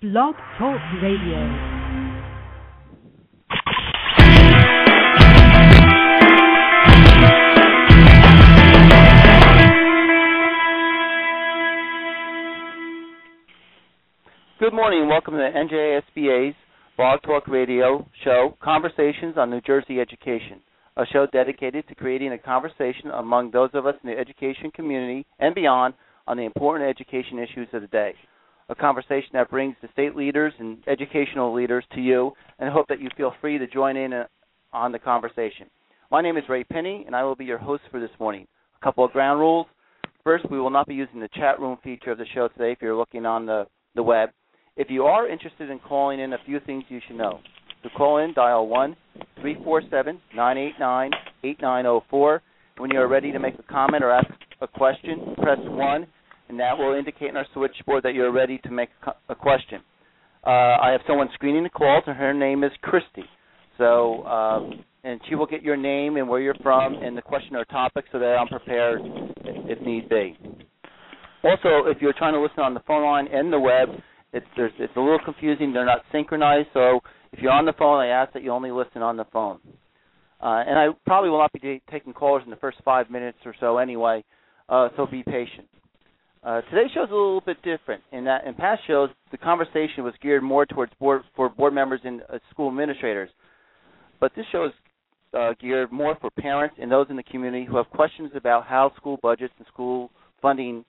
Blog Talk Radio. Good morning and welcome to NJSBA's Blog Talk Radio show, Conversations on New Jersey Education, a show dedicated to creating a conversation among those of us in the education community and beyond on the important education issues of the day, a conversation that brings the state leaders and educational leaders to you and hope that you feel free to join in on the conversation. My name is Ray Pinney and I will be your host for this morning. A couple of ground rules. First, we will not be using the chat room feature of the show today if you're looking on the web. If you are interested in calling in, a few things you should know. To call in, dial 1-347-989-8904. When you are ready to make a comment or ask a question, press 1, and that will indicate in our switchboard that you are ready to make a question. I have someone screening the calls, and her name is Christy. So, and she will get your name and where you're from and the question or topic so that I'm prepared if need be. Also, if you're trying to listen on the phone line and the web, It's a little confusing. They're not synchronized, so if you're on the phone, I ask that you only listen on the phone. And I probably will not be taking callers in the first 5 minutes or so anyway, so be patient. Today's show is a little bit different in that in past shows, the conversation was geared more towards board members and school administrators. But this show is geared more for parents and those in the community who have questions about how school budgets and school funding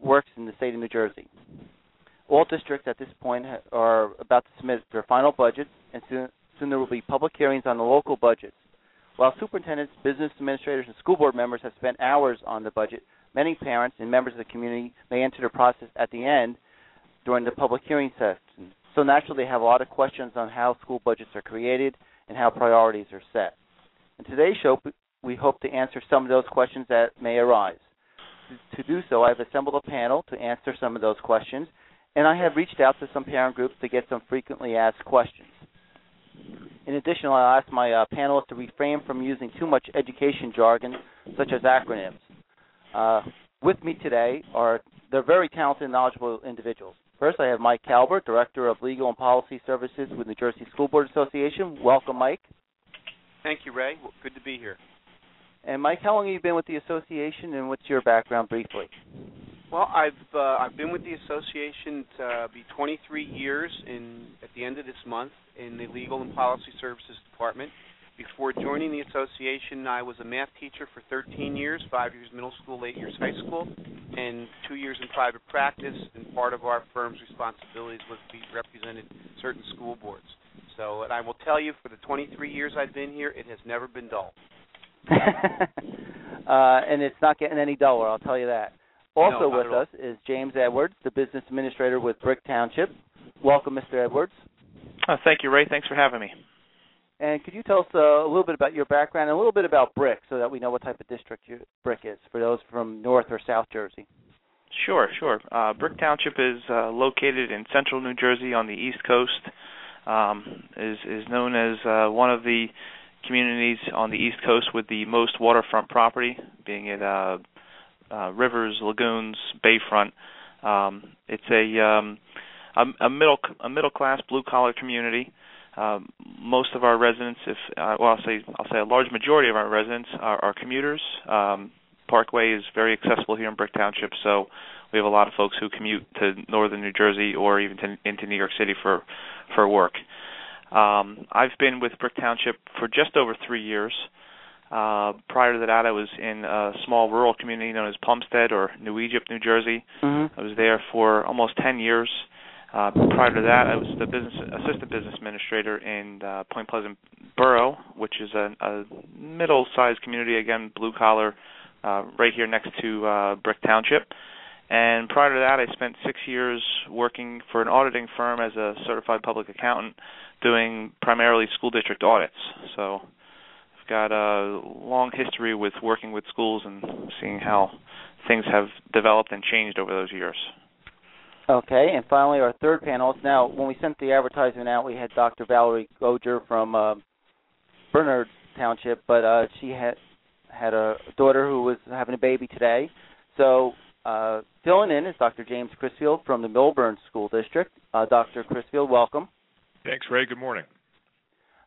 works in the state of New Jersey. All districts at this point are about to submit their final budgets, and soon there will be public hearings on the local budgets. While superintendents, business administrators, and school board members have spent hours on the budget, many parents and members of the community may enter the process at the end during the public hearing session. So naturally, they have a lot of questions on how school budgets are created and how priorities are set. In today's show, we hope to answer some of those questions that may arise. To do so, I've assembled a panel to answer some of those questions, and I have reached out to some parent groups to get some frequently asked questions. In addition, I'll ask my panelists to refrain from using too much education jargon, such as acronyms. With me today are they're very talented and knowledgeable individuals. First, I have Mike Kaelber, Director of Legal and Policy Services with New Jersey School Board Association. Welcome, Mike. Thank you, Ray. Good to be here. And, Mike, how long have you been with the association, and what's your background briefly? Well, I've been with the association to be 23 years at the end of this month in the Legal and Policy Services Department. Before joining the association, I was a math teacher for 13 years, 5 years middle school, 8 years high school, and 2 years in private practice, and part of our firm's responsibilities was we represented certain school boards. So, and I will tell you, for the 23 years I've been here, it has never been dull. And it's not getting any duller, I'll tell you that. Also with us is James Edwards, the business administrator with Brick Township. Welcome, Mr. Edwards. Thank you, Ray. Thanks for having me. And could you tell us a little bit about your background and a little bit about Brick so that we know what type of district Brick is for those from North or South Jersey? Sure. Brick Township is located in central New Jersey on the East Coast, is known as one of the communities on the East Coast with the most waterfront property, being it rivers, lagoons, bayfront. It's a middle-class blue-collar community. Most of our residents, I'll say a large majority of our residents are commuters. Parkway is very accessible here in Brick Township, so we have a lot of folks who commute to northern New Jersey or even into New York City for work. I've been with Brick Township for just over 3 years. Prior to that, I was in a small rural community known as Plumstead or New Egypt, New Jersey. Mm-hmm. I was there for almost 10 years. Prior to that, I was the assistant business administrator in Point Pleasant Borough, which is a middle-sized community, again, blue-collar, right here next to Brick Township. And prior to that, I spent 6 years working for an auditing firm as a certified public accountant doing primarily school district audits. So I've got a long history with working with schools and seeing how things have developed and changed over those years. Okay, and finally our third panelist. Now, when we sent the advertisement out, we had Dr. Valerie Goger from Bernard Township, but she had a daughter who was having a baby today. So Filling in is Dr. James Crisfield from the Millburn School District. Dr. Crisfield, welcome. Thanks, Ray. Good morning.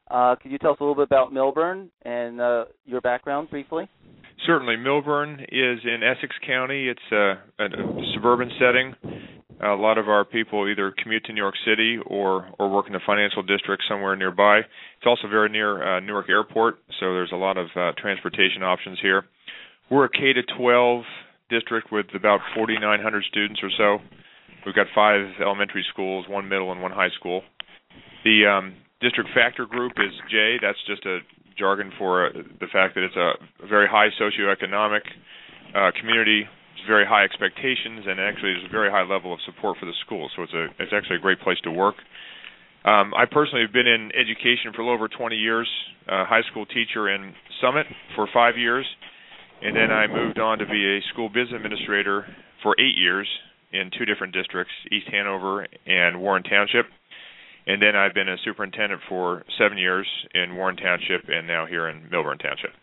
Could you tell us a little bit about Millburn and your background briefly? Certainly. Millburn is in Essex County. It's a suburban setting. A lot of our people either commute to New York City or work in the financial district somewhere nearby. It's also very near Newark Airport, so there's a lot of transportation options here. We're a K-12 district with about 4,900 students or so. We've got 5 elementary schools, 1 middle, and 1 high school. The district factor group is J. That's just a jargon for the fact that it's a very high socioeconomic community. Very high expectations, and actually there's a very high level of support for the school, so it's actually a great place to work. I personally have been in education for a little over 20 years, a high school teacher in Summit for 5 years, and then I moved on to be a school business administrator for 8 years in 2 different districts, East Hanover and Warren Township, and then I've been a superintendent for 7 years in Warren Township and now here in Millburn Township.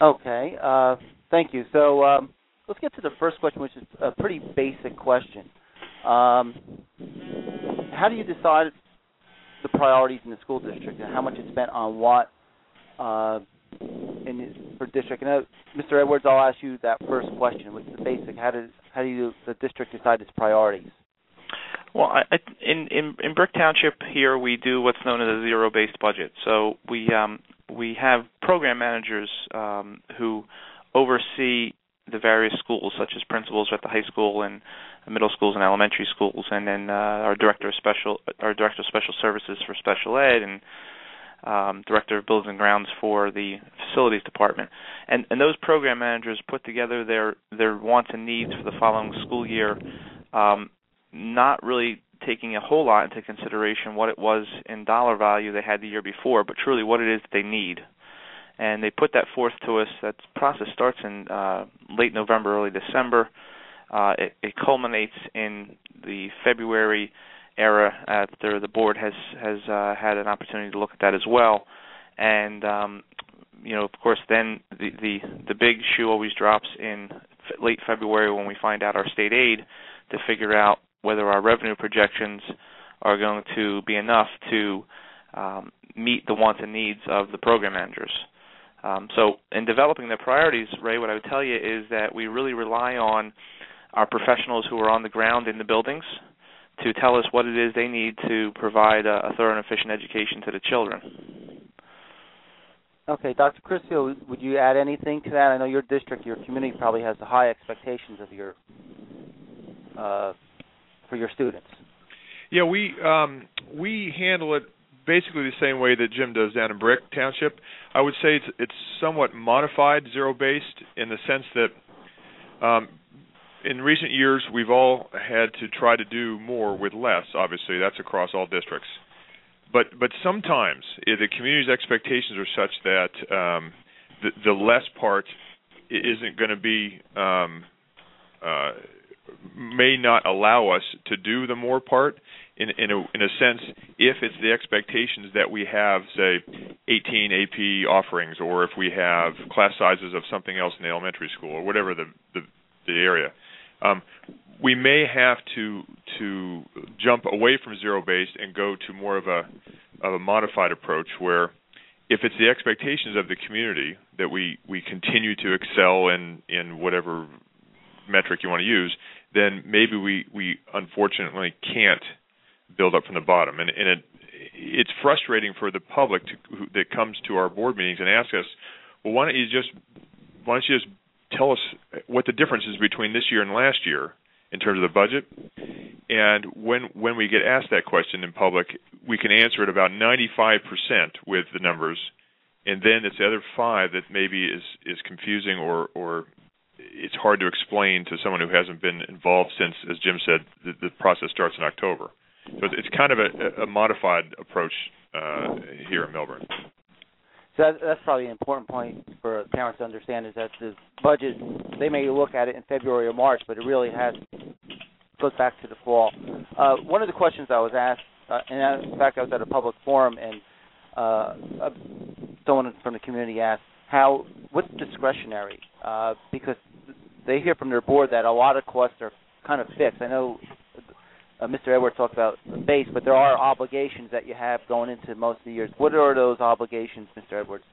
Okay, thank you. So, let's get to the first question, which is a pretty basic question. How do you decide the priorities in the school district and how much is spent on what for district? And Mr. Edwards, I'll ask you that first question, which is the basic. How do the district decide its priorities? Well, in Brick Township here, we do what's known as a zero-based budget. So we have program managers who oversee the various schools, such as principals at the high school and middle schools and elementary schools, and then our director of special services for special ed, and director of buildings and grounds for the facilities department. And those program managers put together their wants and needs for the following school year, not really taking a whole lot into consideration what it was in dollar value they had the year before, but truly what it is that they need. And they put that forth to us. That process starts in late November, early December. It culminates in the February era after the board has had an opportunity to look at that as well. And, of course, then the big shoe always drops in late February when we find out our state aid to figure out whether our revenue projections are going to be enough to meet the wants and needs of the program managers. So in developing the priorities, Ray, what I would tell you is that we really rely on our professionals who are on the ground in the buildings to tell us what it is they need to provide a thorough and efficient education to the children. Okay. Dr. Crisfield, would you add anything to that? I know your district, your community probably has the high expectations of for your students. Yeah, we handle it basically the same way that Jim does down in Brick Township. I would say it's somewhat modified, zero-based, in the sense that in recent years we've all had to try to do more with less. Obviously, that's across all districts. But sometimes the community's expectations are such that the less part isn't going to be may not allow us to do the more part. In a sense, if it's the expectations that we have, say, 18 AP offerings, or if we have class sizes of something else in the elementary school, or whatever the area, we may have to jump away from zero-based and go to more of a modified approach, where if it's the expectations of the community that we continue to excel in whatever metric you want to use, then maybe we unfortunately can't build up from the bottom. And it's frustrating for the public that comes to our board meetings and asks us, well, why don't you just tell us what the difference is between this year and last year in terms of the budget? And when we get asked that question in public, we can answer it about 95% with the numbers, and then it's the other 5 that maybe is confusing or it's hard to explain to someone who hasn't been involved since, as Jim said, the process starts in October. So it's kind of a modified approach here in Millburn. So that's probably an important point for parents to understand, is that the budget, they may look at it in February or March, but it really goes back to the fall. One of the questions I was asked, and in fact I was at a public forum, and someone from the community asked, what's discretionary? Because they hear from their board that a lot of costs are kind of fixed. I know Mr. Edwards talked about the base, but there are obligations that you have going into most of the years. What are those obligations, Mr. Edwards?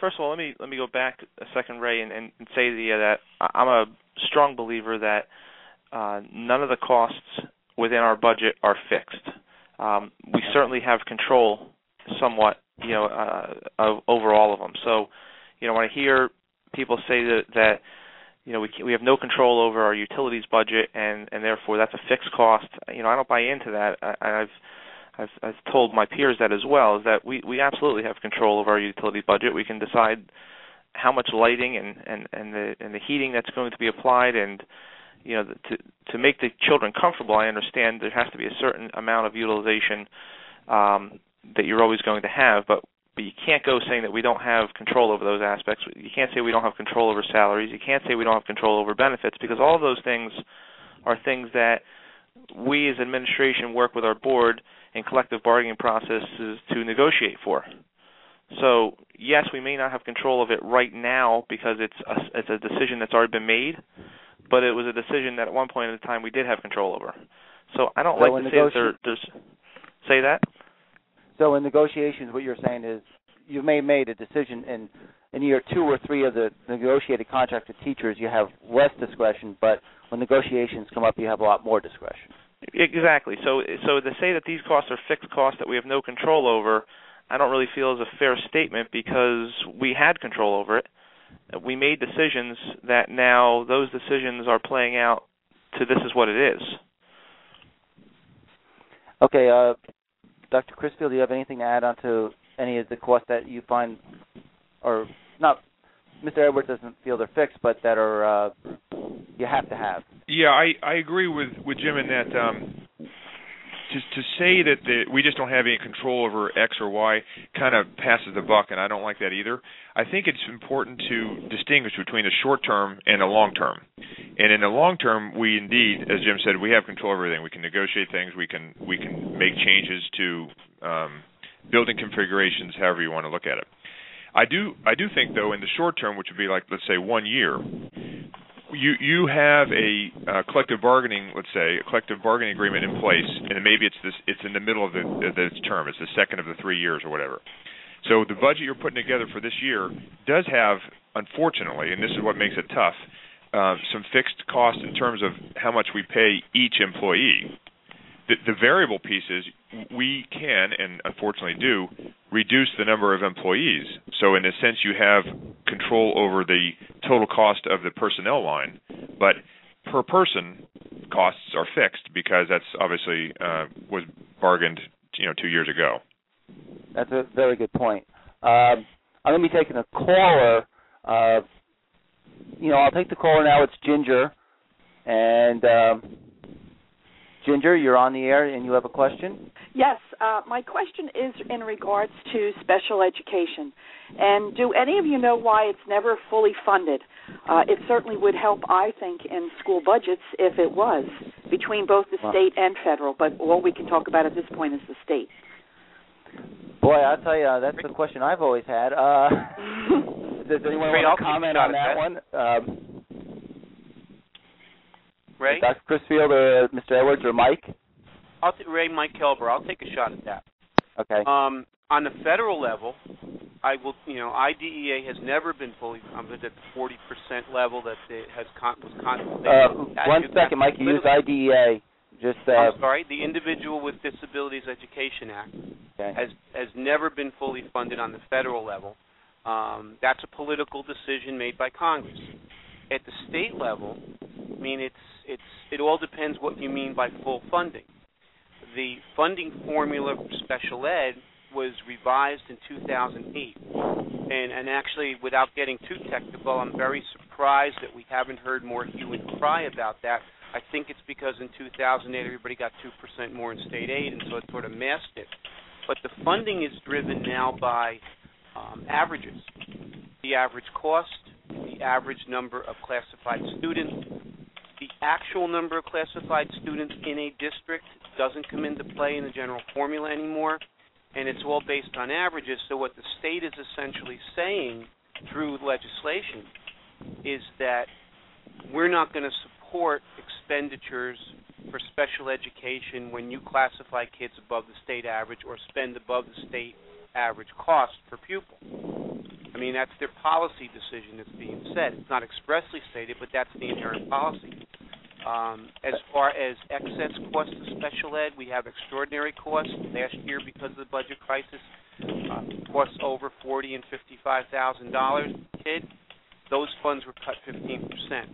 First of all, let me go back a second, Ray, and say that I'm a strong believer that none of the costs within our budget are fixed. We certainly have control somewhat, over all of them. So, when I hear people say that we have no control over our utilities budget and therefore that's a fixed cost, I don't buy into that. I've told my peers that as well, is that we absolutely have control over our utility budget. We can decide how much lighting and the heating that's going to be applied, and to make the children comfortable. I understand there has to be a certain amount of utilization that you're always going to have, but you can't go saying that we don't have control over those aspects. You can't say we don't have control over salaries. You can't say we don't have control over benefits, because all of those things are things that we as administration work with our board and collective bargaining processes to negotiate for. So yes, we may not have control of it right now because it's a decision that's already been made, but it was a decision that at one point in time we did have control over. So I don't like to say that there's say that. So in negotiations, what you're saying is you may have made a decision in year 2 or 3 of the negotiated contract with teachers, you have less discretion, but when negotiations come up, you have a lot more discretion. Exactly. So to say that these costs are fixed costs that we have no control over, I don't really feel is a fair statement, because we had control over it. We made decisions that now those decisions are playing out to this is what it is. Okay. Dr. Crisfield, do you have anything to add on to any of the costs that you find are not – Mr. Edwards doesn't feel they're fixed, but that are you have to have? Yeah, I agree with Jim in that to say that we just don't have any control over X or Y kind of passes the buck, and I don't like that either. I think it's important to distinguish between the short term and the long term. And in the long term, we indeed, as Jim said, we have control over everything. We can negotiate things. We can make changes to building configurations, however you want to look at it. I do think, though, in the short term, which would be like, let's say, 1 year, you have a collective bargaining agreement in place, and maybe it's in the middle of this term, it's the second of the 3 years or whatever. So the budget you're putting together for this year does have, unfortunately, and this is what makes it tough, some fixed costs in terms of how much we pay each employee. The variable piece is we can, and unfortunately do, reduce the number of employees. So in a sense, you have control over the total cost of the personnel line, but per person costs are fixed because that's obviously was bargained 2 years ago. That's a very good point. I'm going to be taking a caller. I'll take the caller now. It's Ginger, and... Ginger, you're on the air, and you have a question? Yes. My question is in regards to special education. And do any of you know why it's never fully funded? It certainly would help, I think, in school budgets if it was, between both the state and federal. But all we can talk about at this point is the state. Boy, I'll tell you, that's the question I've always had. Does anyone want to comment on that one? Ray? Dr. Crisfield or Mr. Edwards or Mike? Mike Kaelber. I'll take a shot at that. Okay. On the federal level, IDEA has never been fully funded at the 40% level that it was contemplated. One second, Mike. You used IDEA. I'm sorry. The Individual with Disabilities Education Act has never been fully funded on the federal level. That's a political decision made by Congress. At the state level, it all depends what you mean by full funding. The funding formula for special ed was revised in 2008, and actually, without getting too technical, I'm very surprised that we haven't heard more hue and cry about that. I think it's because in 2008 everybody got 2% more in state aid, and so it sort of masked it. But the funding is driven now by averages, the average cost, the average number of classified students. The actual number of classified students in a district doesn't come into play in the general formula anymore, and it's all based on averages. So what the state is essentially saying through legislation is that we're not going to support expenditures for special education when you classify kids above the state average or spend above the state average cost per pupil. I mean, that's their policy decision that's being said. It's not expressly stated, but that's the inherent policy. As far as excess costs of special ed, we have extraordinary costs. Last year, because of the budget crisis, costs over $40,000 and $55,000 per kid. Those funds were cut 15%.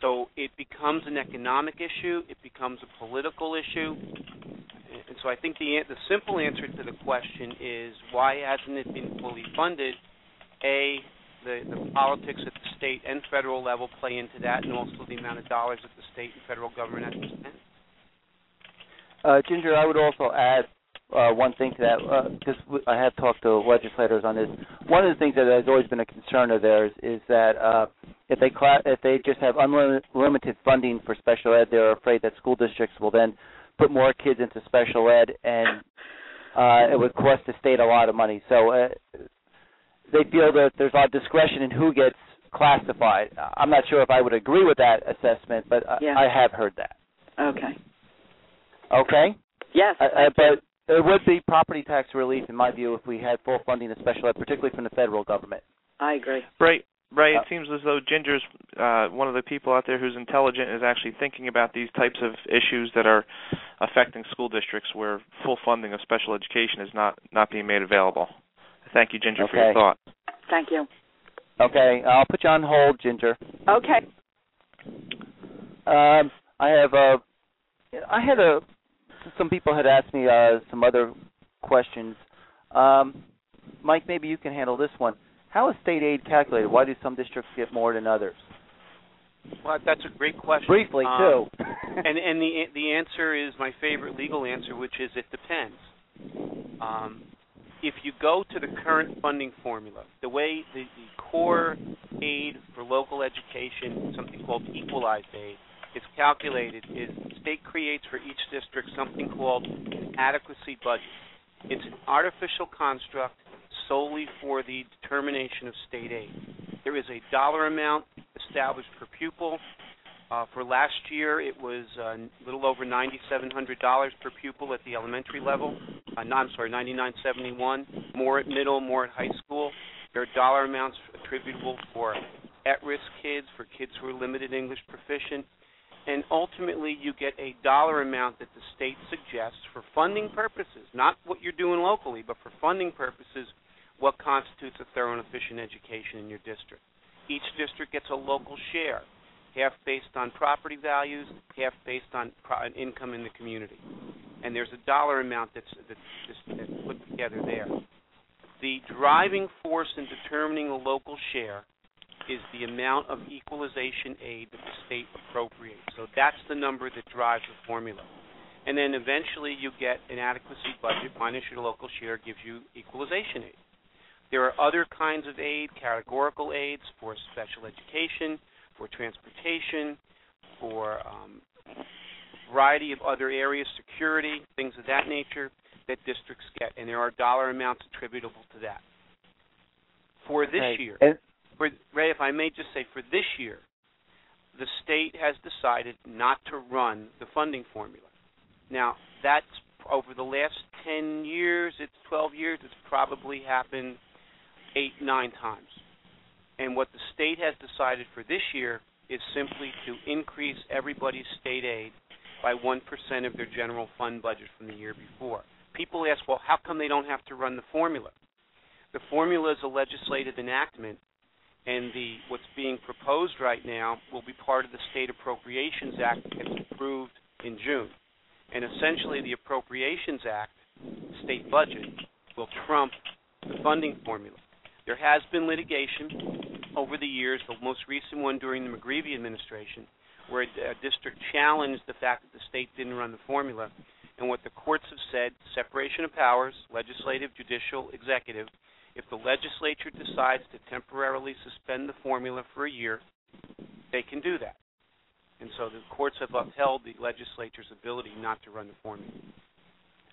So it becomes an economic issue. It becomes a political issue. And so I think the simple answer to the question is, why hasn't it been fully funded? A, the politics at the state and federal level play into that, and also the amount of dollars that the state and federal government has to spend. Ginger, I would also add one thing to that, because I have talked to legislators on this. One of the things that has always been a concern of theirs is that if they just have unlimited funding for special ed, they're afraid that school districts will then put more kids into special ed, and it would cost the state a lot of money. So they feel that there's a lot of discretion in who gets classified. I'm not sure if I would agree with that assessment, but yeah. I have heard that. Okay. Okay? Yes. But it would be property tax relief, in my view, if we had full funding of special ed, particularly from the federal government. I agree. Right. Right. It seems as though Ginger's one of the people out there who's intelligent is actually thinking about these types of issues that are affecting school districts where full funding of special education is not being made available. Thank you, Ginger, for your thought. Thank you. Okay. I'll put you on hold, Ginger. Okay. Some people had asked me some other questions. Mike, maybe you can handle this one. How is state aid calculated? Why do some districts get more than others? Well, that's a great question. Briefly, too. and the answer is my favorite legal answer, which is it depends. If you go to the current funding formula, the way the core aid for local education, something called equalized aid, is calculated, is the state creates for each district something called an adequacy budget. It's an artificial construct solely for the determination of state aid. There is a dollar amount established per pupil. For last year, it was a little over $9,700 per pupil at the elementary level. $9,971, more at middle, more at high school. There are dollar amounts attributable for at-risk kids, for kids who are limited English proficient. And ultimately, you get a dollar amount that the state suggests for funding purposes, not what you're doing locally, but for funding purposes, what constitutes a thorough and efficient education in your district. Each district gets a local share, half based on property values, half based on income in the community. And there's a dollar amount that's put together there. The driving force in determining a local share is the amount of equalization aid that the state appropriates. So that's the number that drives the formula. And then eventually you get an adequacy budget minus your local share gives you equalization aid. There are other kinds of aid, categorical aids for special education, for transportation, for a variety of other areas, security, things of that nature that districts get. And there are dollar amounts attributable to that. For this year... Ray, if I may just say, for this year, the state has decided not to run the funding formula. Now, that's over the last 10 years, it's 12 years, it's probably happened 8, 9 times. And what the state has decided for this year is simply to increase everybody's state aid by 1% of their general fund budget from the year before. People ask, well, how come they don't have to run the formula? The formula is a legislative enactment. And what's being proposed right now will be part of the State Appropriations Act that's approved in June. And essentially the Appropriations Act, state budget, will trump the funding formula. There has been litigation over the years, the most recent one during the McGreevy administration, where a district challenged the fact that the state didn't run the formula. And what the courts have said, separation of powers, legislative, judicial, executive, if the legislature decides to temporarily suspend the formula for a year, they can do that. And so the courts have upheld the legislature's ability not to run the formula.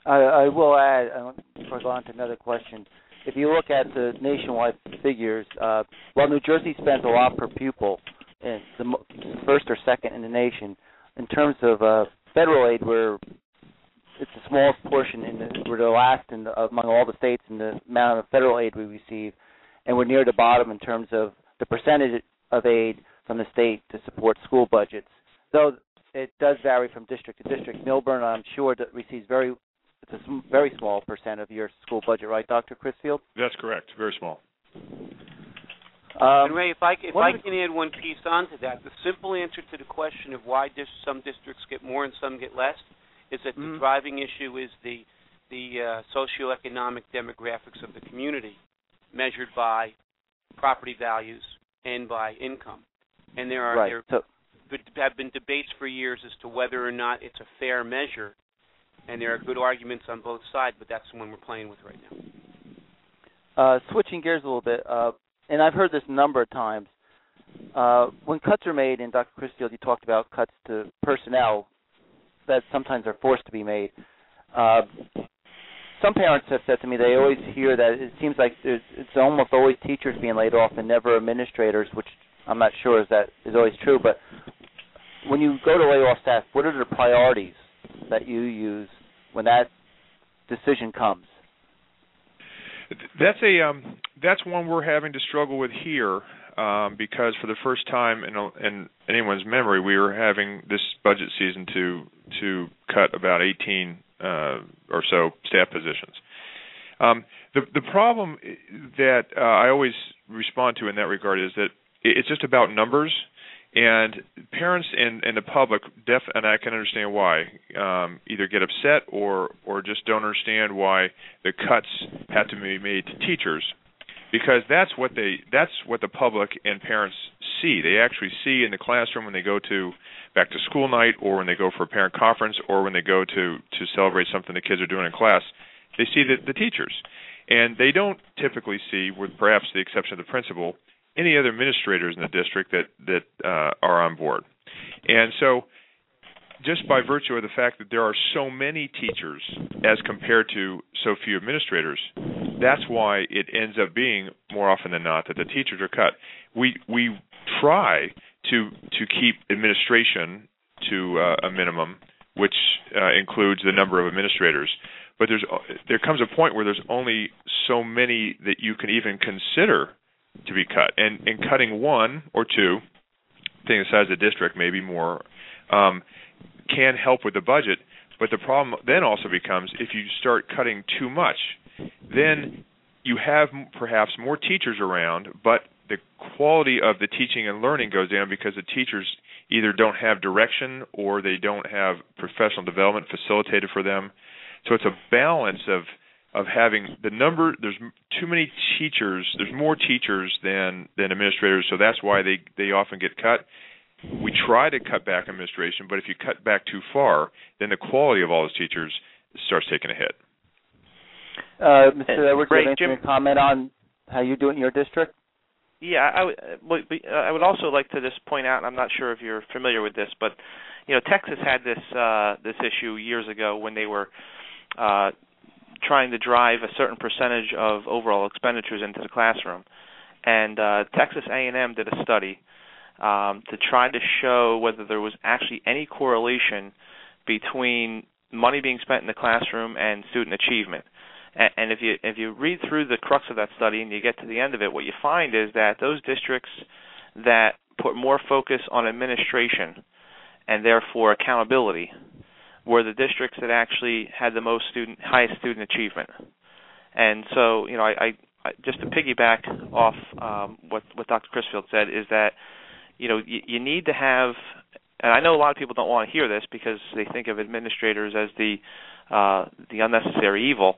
I will add, before I go on to another question, if you look at the nationwide figures, while New Jersey spends a lot per pupil, and it's the first or second in the nation, in terms of federal aid, we're it's a small portion. We're the last among all the states in the amount of federal aid we receive, and we're near the bottom in terms of the percentage of aid from the state to support school budgets. Though it does vary from district to district. Millburn, I'm sure, receives very small percent of your school budget, right, Dr. Crisfield? That's correct. Very small. And Ray, if I can add one piece onto that, the simple answer to the question of why some districts get more and some get less is that the driving issue is the socioeconomic demographics of the community, measured by property values and by income. And there have been debates for years as to whether or not it's a fair measure, and there are good arguments on both sides, but that's the one we're playing with right now. Switching gears a little bit, and I've heard this a number of times, when cuts are made, and Dr. Crisfield, you talked about cuts to personnel that sometimes are forced to be made. Some parents have said to me they always hear that it seems like it's almost always teachers being laid off and never administrators, which I'm not sure if that is always true. But when you go to lay off staff, what are the priorities that you use when that decision comes? That's one we're having to struggle with here. Because for the first time in anyone's memory, we were having this budget season to cut about 18 or so staff positions. The problem that I always respond to in that regard is that it's just about numbers, and parents and the public, and I can understand why, either get upset or just don't understand why the cuts have to be made to teachers. Because that's what the public and parents see. They actually see in the classroom when they go to back to school night, or when they go for a parent conference, or when they go to celebrate something the kids are doing in class. They see the teachers, and they don't typically see, with perhaps the exception of the principal, any other administrators in the district that are on board. And so, just by virtue of the fact that there are so many teachers as compared to so few administrators, that's why it ends up being more often than not that the teachers are cut. We try to keep administration to a minimum, which includes the number of administrators. But there comes a point where there's only so many that you can even consider to be cut. And cutting one or two, depending on the size of the district, maybe more, can help with the budget, but the problem then also becomes if you start cutting too much, then you have perhaps more teachers around, but the quality of the teaching and learning goes down because the teachers either don't have direction or they don't have professional development facilitated for them. So it's a balance of having the number. There's too many teachers. There's more teachers than administrators, so that's why they often get cut. We try to cut back administration, but if you cut back too far, then the quality of all those teachers starts taking a hit. Mr. Edwards, do you have anything to comment on how you do it in your district? Yeah, I would also like to just point out, and I'm not sure if you're familiar with this, but Texas had this issue years ago when they were trying to drive a certain percentage of overall expenditures into the classroom, and Texas A&M did a study to try to show whether there was actually any correlation between money being spent in the classroom and student achievement. And if you read through the crux of that study and you get to the end of it, what you find is that those districts that put more focus on administration and therefore accountability were the districts that actually had the highest student achievement. And so, I just to piggyback off what Dr. Crisfield said is that you need to have, and I know a lot of people don't want to hear this because they think of administrators as the unnecessary evil,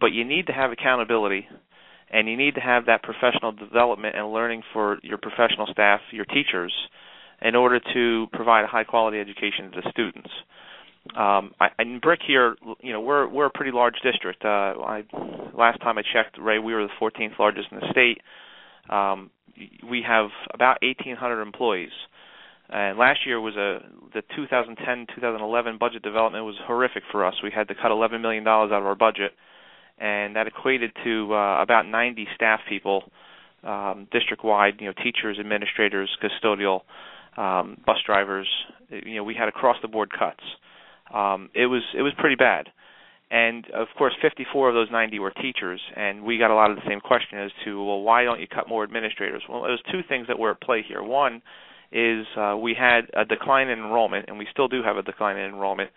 but you need to have accountability, and you need to have that professional development and learning for your professional staff, your teachers, in order to provide a high quality education to the students. And Brick here, we're a pretty large district. Last time I checked, Ray, we were the 14th largest in the state. We have about 1,800 employees. And last year was the 2010-2011 budget development was horrific for us. We had to cut $11 million out of our budget, and that equated to about 90 staff people district-wide, teachers, administrators, custodial, bus drivers. We had across-the-board cuts. It was pretty bad. And, of course, 54 of those 90 were teachers, and we got a lot of the same question as to, well, why don't you cut more administrators? Well, there's two things that were at play here. One is we had a decline in enrollment, and we still do have a decline in enrollment.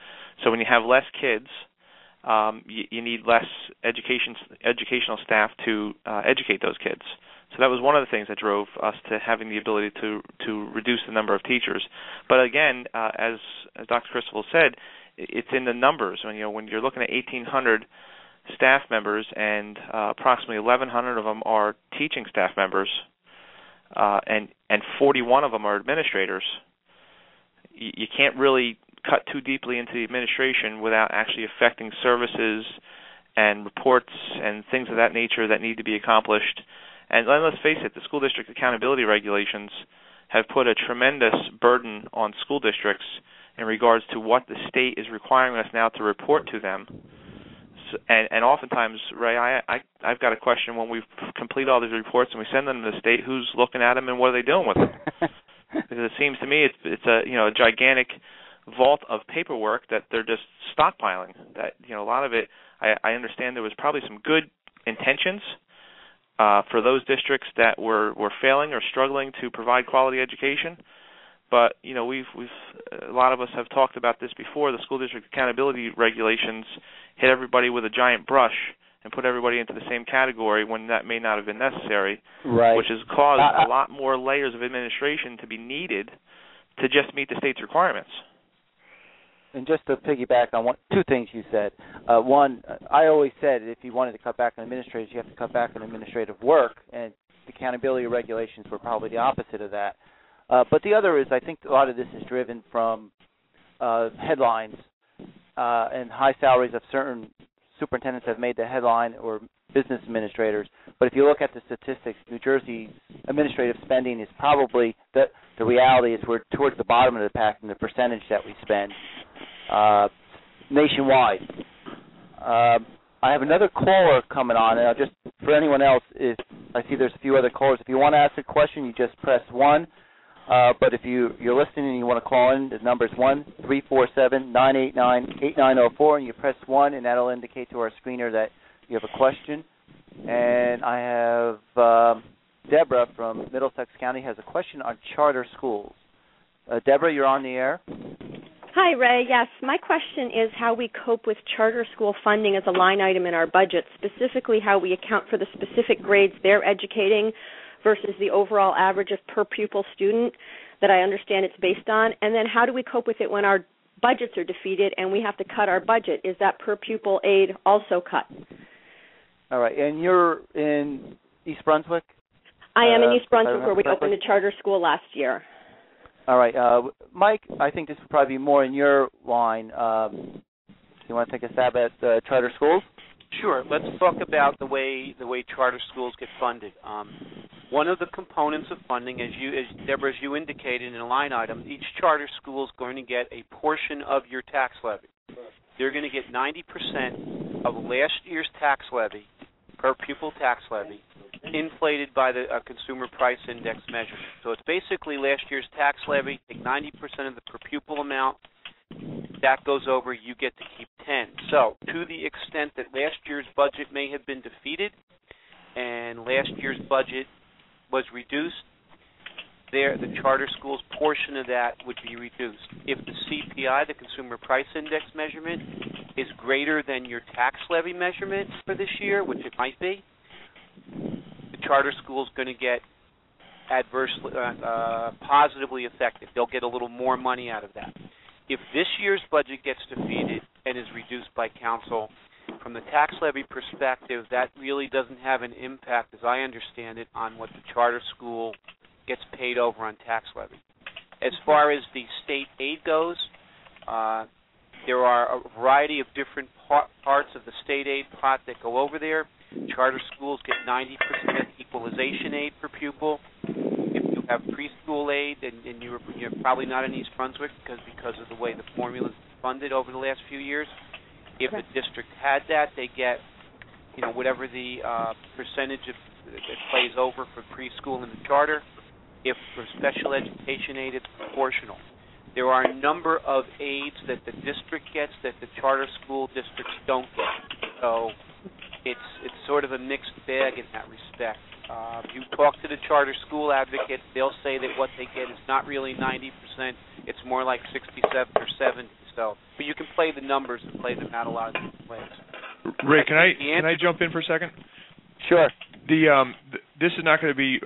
So when you have less kids, you need less educational staff to educate those kids. So that was one of the things that drove us to having the ability to reduce the number of teachers. But, again, as Dr. Crisfield said, it's in the numbers. When you're looking at 1,800 staff members and approximately 1,100 of them are teaching staff members and 41 of them are administrators, you can't really cut too deeply into the administration without actually affecting services and reports and things of that nature that need to be accomplished. And let's face it, the school district accountability regulations have put a tremendous burden on school districts in regards to what the state is requiring us now to report to them. So, and oftentimes, Ray, I've got a question when we complete all these reports and we send them to the state, who's looking at them and what are they doing with them? Because it seems to me it's a a gigantic vault of paperwork that they're just stockpiling. That a lot of it, I understand there was probably some good intentions for those districts that were failing or struggling to provide quality education. But we've a lot of us have talked about this before. The school district accountability regulations hit everybody with a giant brush and put everybody into the same category when that may not have been necessary, right. Which has caused a lot more layers of administration to be needed to just meet the state's requirements. And just to piggyback on two things you said. One, I always said if you wanted to cut back on administrators, you have to cut back on administrative work, and the accountability regulations were probably the opposite of that. But the other is I think a lot of this is driven from headlines, and high salaries of certain superintendents have made the headline or business administrators. But if you look at the statistics, New Jersey administrative spending is probably the reality is we're towards the bottom of the pack in the percentage that we spend nationwide. I have another caller coming on, and I'll just for anyone else, if I see there's a few other callers. If you want to ask a question, you just press 1. But if you're listening and you want to call in, the number is 1-347-989-8904, and you press 1, and that will indicate to our screener that you have a question. And I have Deborah from Middlesex County has a question on charter schools. Deborah, you're on the air. Hi, Ray. Yes, my question is how we cope with charter school funding as a line item in our budget, specifically how we account for the specific grades they're educating versus the overall average of per pupil student that I understand it's based on, and then how do we cope with it when our budgets are defeated and we have to cut our budget? Is that per pupil aid also cut? All right, and you're in East Brunswick? I am in East Brunswick where we opened a charter school last year. All right, Mike, I think this would probably be more in your line. You want to take a stab at charter schools? Sure. Let's talk about the way charter schools get funded. One of the components of funding, as Deborah, as you indicated in a line item, each charter school is going to get a portion of your tax levy. They're going to get 90% of last year's tax levy, per pupil tax levy, inflated by the Consumer Price Index measure. So it's basically last year's tax levy, take 90% of the per pupil amount. That goes over, you get to keep 10. So to the extent that last year's budget may have been defeated and last year's budget was reduced, the charter school's portion of that would be reduced. If the CPI, the Consumer Price Index measurement, is greater than your tax levy measurement for this year, which it might be, the charter school's going to get adversely, positively affected. They'll get a little more money out of that. If this year's budget gets defeated and is reduced by council, from the tax levy perspective, that really doesn't have an impact, as I understand it, on what the charter school gets paid over on tax levy. As far as the state aid goes, there are a variety of different parts of the state aid pot that go over there. Charter schools get 90% equalization aid per pupil. Have preschool aid, and you're probably not in East Brunswick because of the way the formula is funded over the last few years. If a district had that, they get you know, whatever the percentage of it plays over for preschool in the charter. If for special education aid, it's proportional. There are a number of aids that the district gets that the charter school districts don't get. So it's sort of a mixed bag in that respect. You talk to the charter school advocate, they'll say that what they get is not really 90%. It's more like 67 or 70. So, but you can play the numbers and play them out a lot of different ways. Ray, can I jump in for a second? Sure. The this is not going to be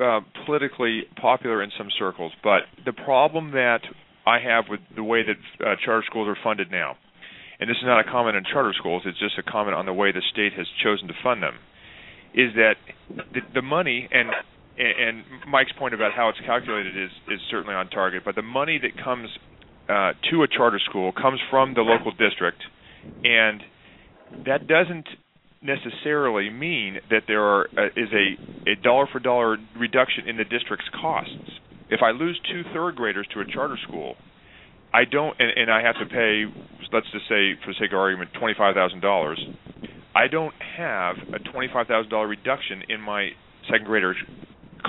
politically popular in some circles, but the problem that I have with the way that charter schools are funded now, and this is not a comment on charter schools, it's just a comment on the way the state has chosen to fund them, is that the money, and Mike's point about how it's calculated is certainly on target, but the money that comes to a charter school comes from the local district, and that doesn't necessarily mean that there is a dollar-for-dollar reduction in the district's costs. If I lose 2 third-graders to a charter school, I don't, and I have to pay, let's just say, for the sake of argument, $25,000, I don't have a $25,000 reduction in my second-grader's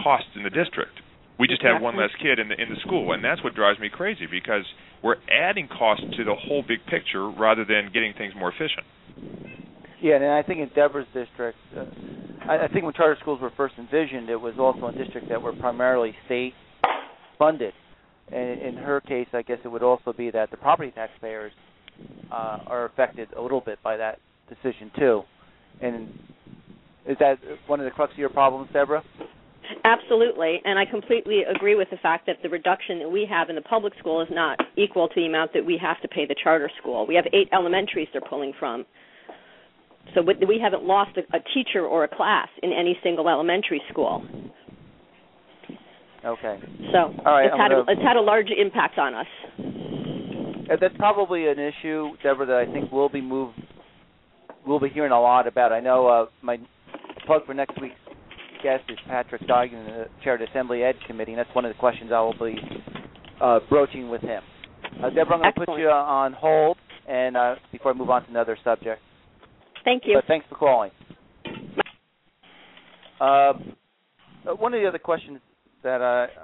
costs in the district. We just have one less kid in the school, and that's what drives me crazy, because we're adding costs to the whole big picture rather than getting things more efficient. Yeah, and I think in Deborah's district, I think when charter schools were first envisioned, it was also a district that were primarily state-funded. And in her case, I guess it would also be that the property taxpayers are affected a little bit by that decision, too. And is that one of the crux of your problems, Deborah? Absolutely, and I completely agree with the fact that the reduction that we have in the public school is not equal to the amount that we have to pay the charter school. We have 8 elementaries they're pulling from. So we haven't lost a teacher or a class in any single elementary school. Okay. So it's had a large impact on us. That's probably an issue, Deborah, that I think we'll be hearing a lot about. I know my plug for next week's guest is Patrick Duggan, the chair of the Assembly Ed Committee, and that's one of the questions I will be broaching with him. Deborah, I'm going to put you on hold and before I move on to another subject. Thank you. But thanks for calling. One of the other questions that I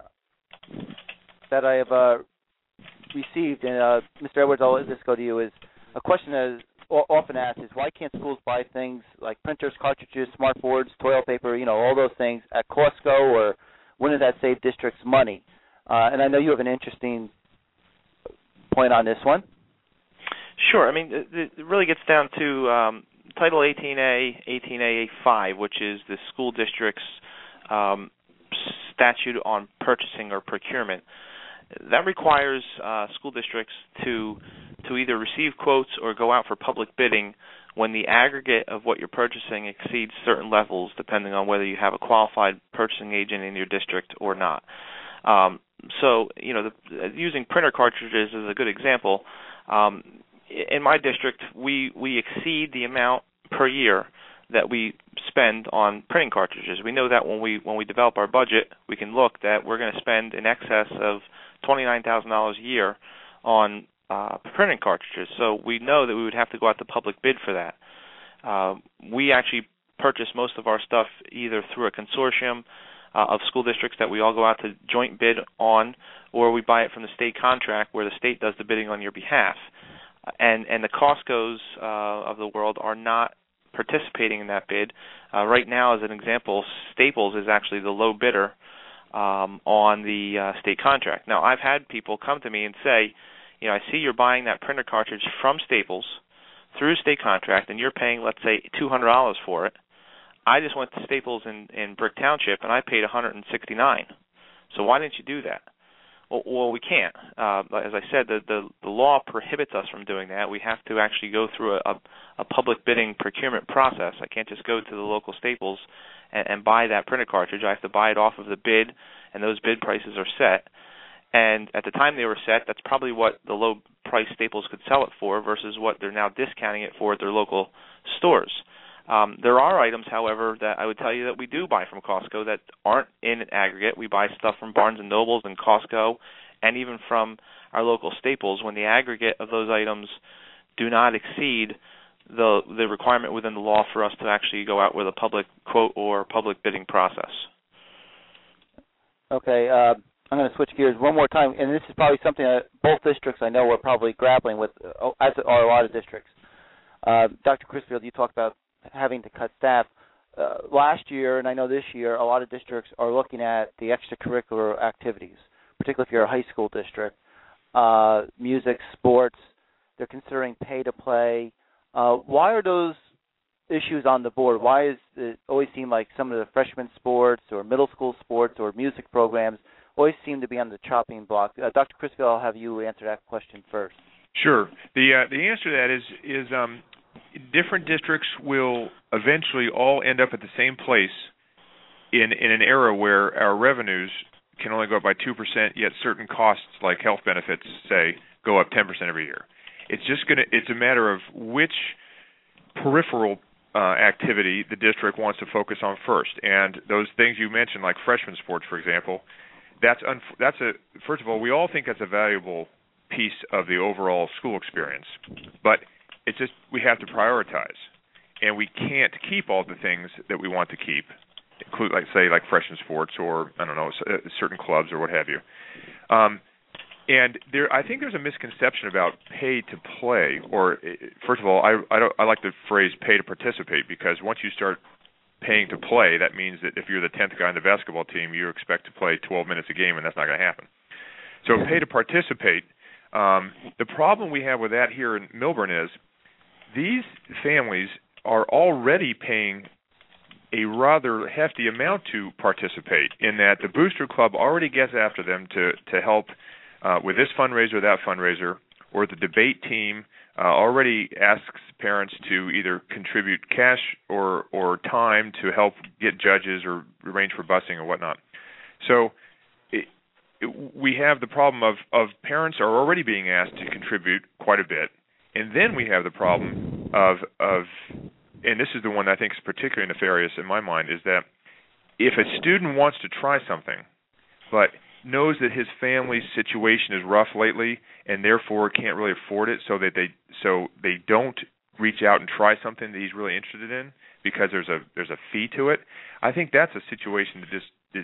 have received, and Mr. Edwards, I'll let this go to you, is a question that is often asked is why can't schools buy things like printers, cartridges, smart boards, toilet paper, all those things at Costco, or wouldn't that save districts money? And I know you have an interesting point on this one. Sure. I mean, it really gets down to Title 18A, 18A5, which is the school district's statute on purchasing or procurement. That requires school districts to either receive quotes or go out for public bidding when the aggregate of what you're purchasing exceeds certain levels, depending on whether you have a qualified purchasing agent in your district or not. So, using printer cartridges is a good example. In my district, we exceed the amount per year that we spend on printing cartridges. We know that when we develop our budget, we can look that we're going to spend in excess of $29,000 a year on printing cartridges. So we know that we would have to go out to public bid for that. We actually purchase most of our stuff either through a consortium of school districts that we all go out to joint bid on, or we buy it from the state contract where the state does the bidding on your behalf. And the Costco's of the world are not participating in that bid. Right now, as an example, Staples is actually the low bidder on the state contract. Now, I've had people come to me and say, I see you're buying that printer cartridge from Staples through state contract, and you're paying, let's say, $200 for it. I just went to Staples in Brick Township, and I paid $169. So why didn't you do that? Well, we can't. As I said, the law prohibits us from doing that. We have to actually go through a public bidding procurement process. I can't just go to the local Staples and buy that printer cartridge. I have to buy it off of the bid, and those bid prices are set. And at the time they were set, that's probably what the low price Staples could sell it for versus what they're now discounting it for at their local stores. There are items, however, that I would tell you that we do buy from Costco that aren't in an aggregate. We buy stuff from Barnes & Nobles and Costco and even from our local Staples when the aggregate of those items do not exceed the requirement within the law for us to actually go out with a public quote or public bidding process. Okay, I'm going to switch gears one more time, and this is probably something that both districts I know are probably grappling with, as are a lot of districts. Dr. Crisfield, you talked about having to cut staff. Last year, and I know this year, a lot of districts are looking at the extracurricular activities, particularly if you're a high school district, music, sports. They're considering pay-to-play. Why are those issues on the board? Why is it always seem like some of the freshman sports or middle school sports or music programs always seem to be on the chopping block? Dr. Crisfield, I'll have you answer that question first. Sure. The answer to that is different districts will eventually all end up at the same place in an era where our revenues can only go up by 2%, yet certain costs like health benefits, say, go up 10% every year. It's a matter of which peripheral activity the district wants to focus on first. And those things you mentioned, like freshman sports, for example, first of all, we all think that's a valuable piece of the overall school experience, but it's just we have to prioritize, and we can't keep all the things that we want to keep, include like freshman sports or certain clubs or what have you. And I think there's a misconception about pay to play. Or first of all, I like the phrase pay to participate, because once you start paying to play, that means that if you're the 10th guy on the basketball team, you expect to play 12 minutes a game, and that's not going to happen. So pay to participate. The problem we have with that here in Millburn is these families are already paying a rather hefty amount to participate, in that the Booster Club already gets after them to help with this fundraiser, that fundraiser, or the debate team already asks parents to either contribute cash or time to help get judges or arrange for busing or whatnot. So we have the problem of parents are already being asked to contribute quite a bit, and then we have the problem of and this is the one I think is particularly nefarious in my mind, is that if a student wants to try something but knows that his family's situation is rough lately and therefore can't really afford it, so they don't reach out and try something that he's really interested in because there's a fee to it. I think that's a situation that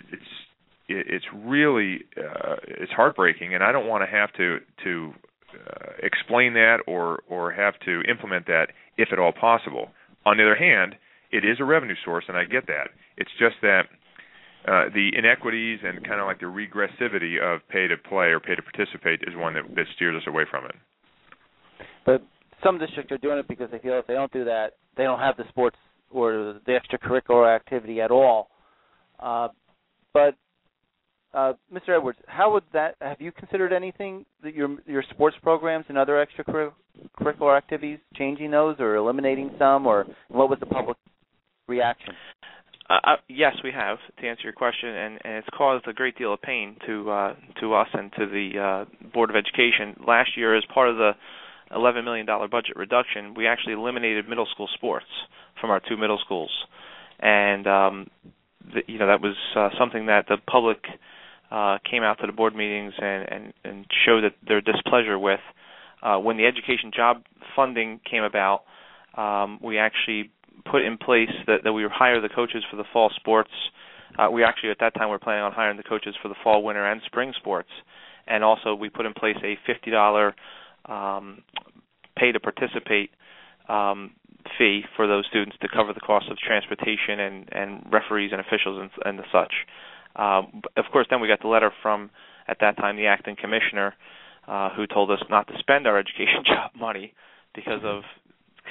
it's really it's heartbreaking, and I don't want to have to explain that or have to implement that if at all possible. On the other hand, it is a revenue source, and I get that. It's just that the inequities and kind of like the regressivity of pay-to-play or pay-to-participate is one that steers us away from it. But some districts are doing it because they feel if they don't do that, they don't have the sports or the extracurricular activity at all. But Mr. Edwards, how would that? Have you considered anything that your sports programs and other extracurricular activities, changing those or eliminating some, or what was the public reaction? Yes, we have, to answer your question, and it's caused a great deal of pain to us and to the Board of Education. Last year, as part of the $11 million budget reduction, we actually eliminated middle school sports from our two middle schools, and that was something that the public came out to the board meetings and showed that their displeasure with. When the education job funding came about, we actually put in place that we would hire the coaches for the fall sports. We actually, at that time, were planning on hiring the coaches for the fall, winter, and spring sports. And also we put in place a $50 pay-to-participate fee for those students to cover the cost of transportation and referees and officials and the such. Of course, then we got the letter from, at that time, the acting commissioner who told us not to spend our education job money because of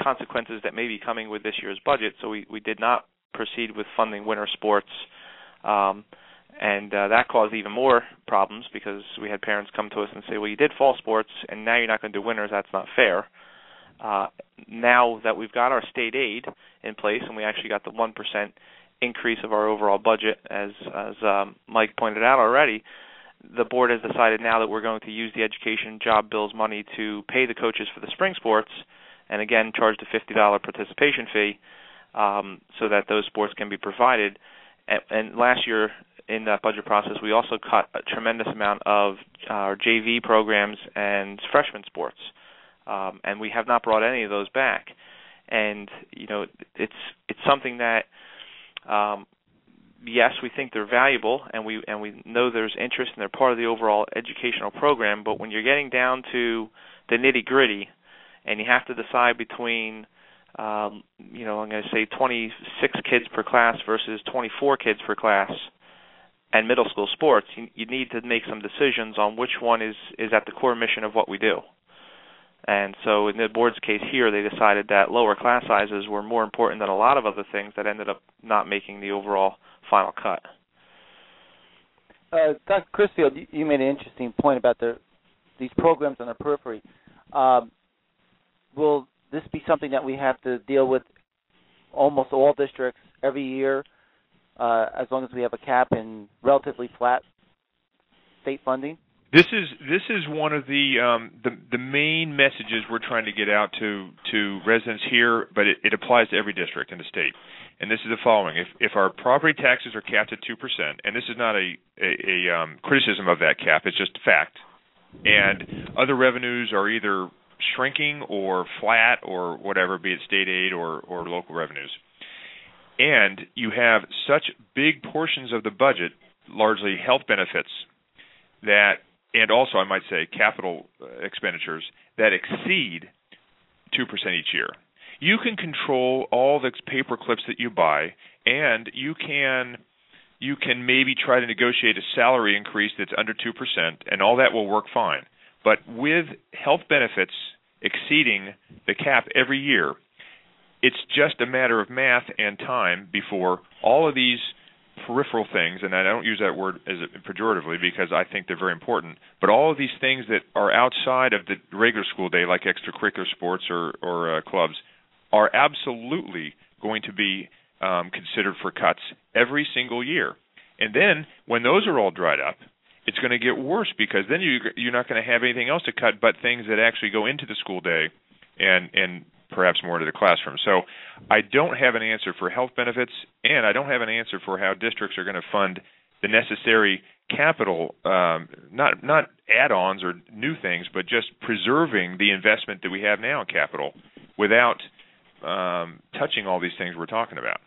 consequences that may be coming with this year's budget, so we did not proceed with funding winter sports, and that caused even more problems because we had parents come to us and say, well, you did fall sports, and now you're not going to do winters, that's not fair. Now that we've got our state aid in place, and we actually got the 1% increase of our overall budget, as Mike pointed out already, the board has decided now that we're going to use the education job bills money to pay the coaches for the spring sports, and again, charge the $50 participation fee so that those sports can be provided. And last year in that budget process, we also cut a tremendous amount of our JV programs and freshman sports, and we have not brought any of those back. And, you know, it's something that, yes, we think they're valuable, and we know there's interest, and they're part of the overall educational program. But when you're getting down to the nitty-gritty, and you have to decide between, I'm going to say 26 kids per class versus 24 kids per class, and middle school sports, you need to make some decisions on which one is at the core mission of what we do. And so in the board's case here, they decided that lower class sizes were more important than a lot of other things that ended up not making the overall final cut. Dr. Crisfield, you made an interesting point about these programs on the periphery. Will this be something that we have to deal with almost all districts every year, as long as we have a cap and relatively flat state funding? This is one of the main messages we're trying to get out to residents here, but it applies to every district in the state. And this is the following: if our property taxes are capped at 2%, and this is not a criticism of that cap, it's just a fact, and other revenues are either shrinking or flat or whatever, be it state aid or local revenues, and you have such big portions of the budget, largely health benefits, that, and also I might say capital expenditures, that exceed 2% each year. You can control all the paper clips that you buy, and you can maybe try to negotiate a salary increase that's under 2%, and all that will work fine. But with health benefits exceeding the cap every year, it's just a matter of math and time before all of these peripheral things, and I don't use that word as pejoratively because I think they're very important, but all of these things that are outside of the regular school day, like extracurricular sports or clubs, are absolutely going to be considered for cuts every single year. And then when those are all dried up, it's going to get worse because then you're not going to have anything else to cut but things that actually go into the school day and perhaps more into the classroom. So I don't have an answer for health benefits, and I don't have an answer for how districts are going to fund the necessary capital, not add-ons or new things, but just preserving the investment that we have now in capital without touching all these things we're talking about.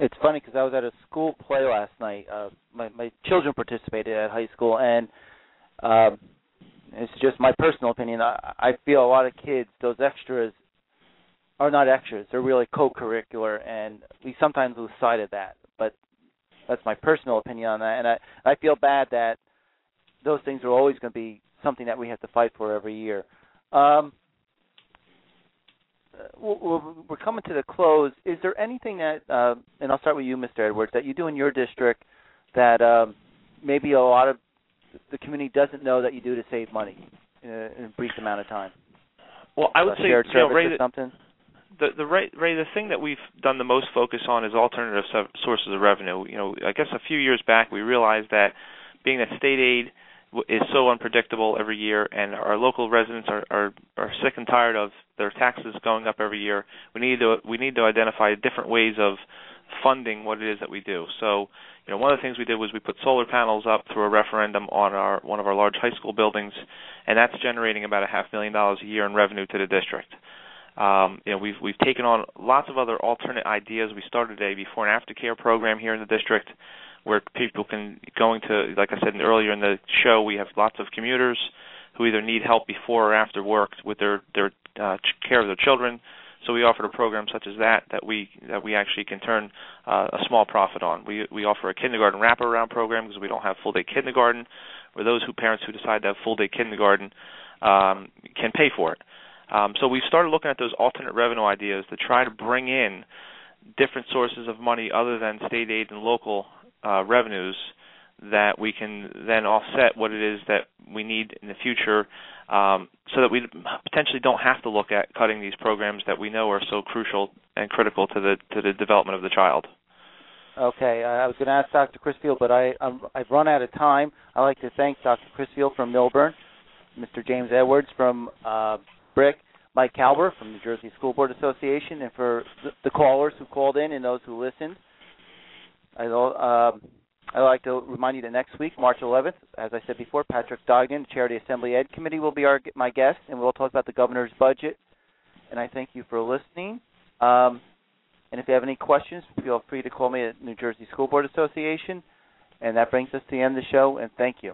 It's funny because I was at a school play last night. My children participated at high school, and it's just my personal opinion. I feel a lot of kids, those extras are not extras. They're really co-curricular, and we sometimes lose sight of that. But that's my personal opinion on that. And I feel bad that those things are always going to be something that we have to fight for every year. We're coming to the close. Is there anything that, and I'll start with you, Mr. Edwards, that you do in your district that maybe a lot of the community doesn't know that you do to save money in a brief amount of time? Well, I would say, shared service, Ray, or something? Ray, the thing that we've done the most focus on is alternative sources of revenue. You know, I guess a few years back we realized that being that state aid is so unpredictable every year, and our local residents are sick and tired of their taxes going up every year. We need to identify different ways of funding what it is that we do. So, you know, one of the things we did was we put solar panels up through a referendum on one of our large high school buildings, and that's generating about $500,000 a year in revenue to the district. We've taken on lots of other alternate ideas. We started a before and aftercare program here in the district, where people can going to, like I said earlier in the show, we have lots of commuters who either need help before or after work with their care of their children. So we offered a program such as that we actually can turn a small profit on. We offer a kindergarten wraparound program because we don't have full-day kindergarten, where those parents who decide to have full-day kindergarten can pay for it. So we started looking at those alternate revenue ideas to try to bring in different sources of money other than state aid and local revenues that we can then offset what it is that we need in the future, so that we potentially don't have to look at cutting these programs that we know are so crucial and critical to the development of the child. Okay, I was going to ask Dr. Crisfield, but I've run out of time. I'd like to thank Dr. Crisfield from Millburn, Mr. James Edwards from Brick, Mike Kaelber from New Jersey School Board Association, and for the callers who called in and those who listened. I'd like to remind you that next week, March 11th, as I said before, Patrick Duggan, the Chair of the Assembly Ed Committee, will be my guest, and we'll talk about the governor's budget and I thank you for listening. And if you have any questions, feel free to call me at New Jersey School Board Association. And that brings us to the end of the show, and thank you.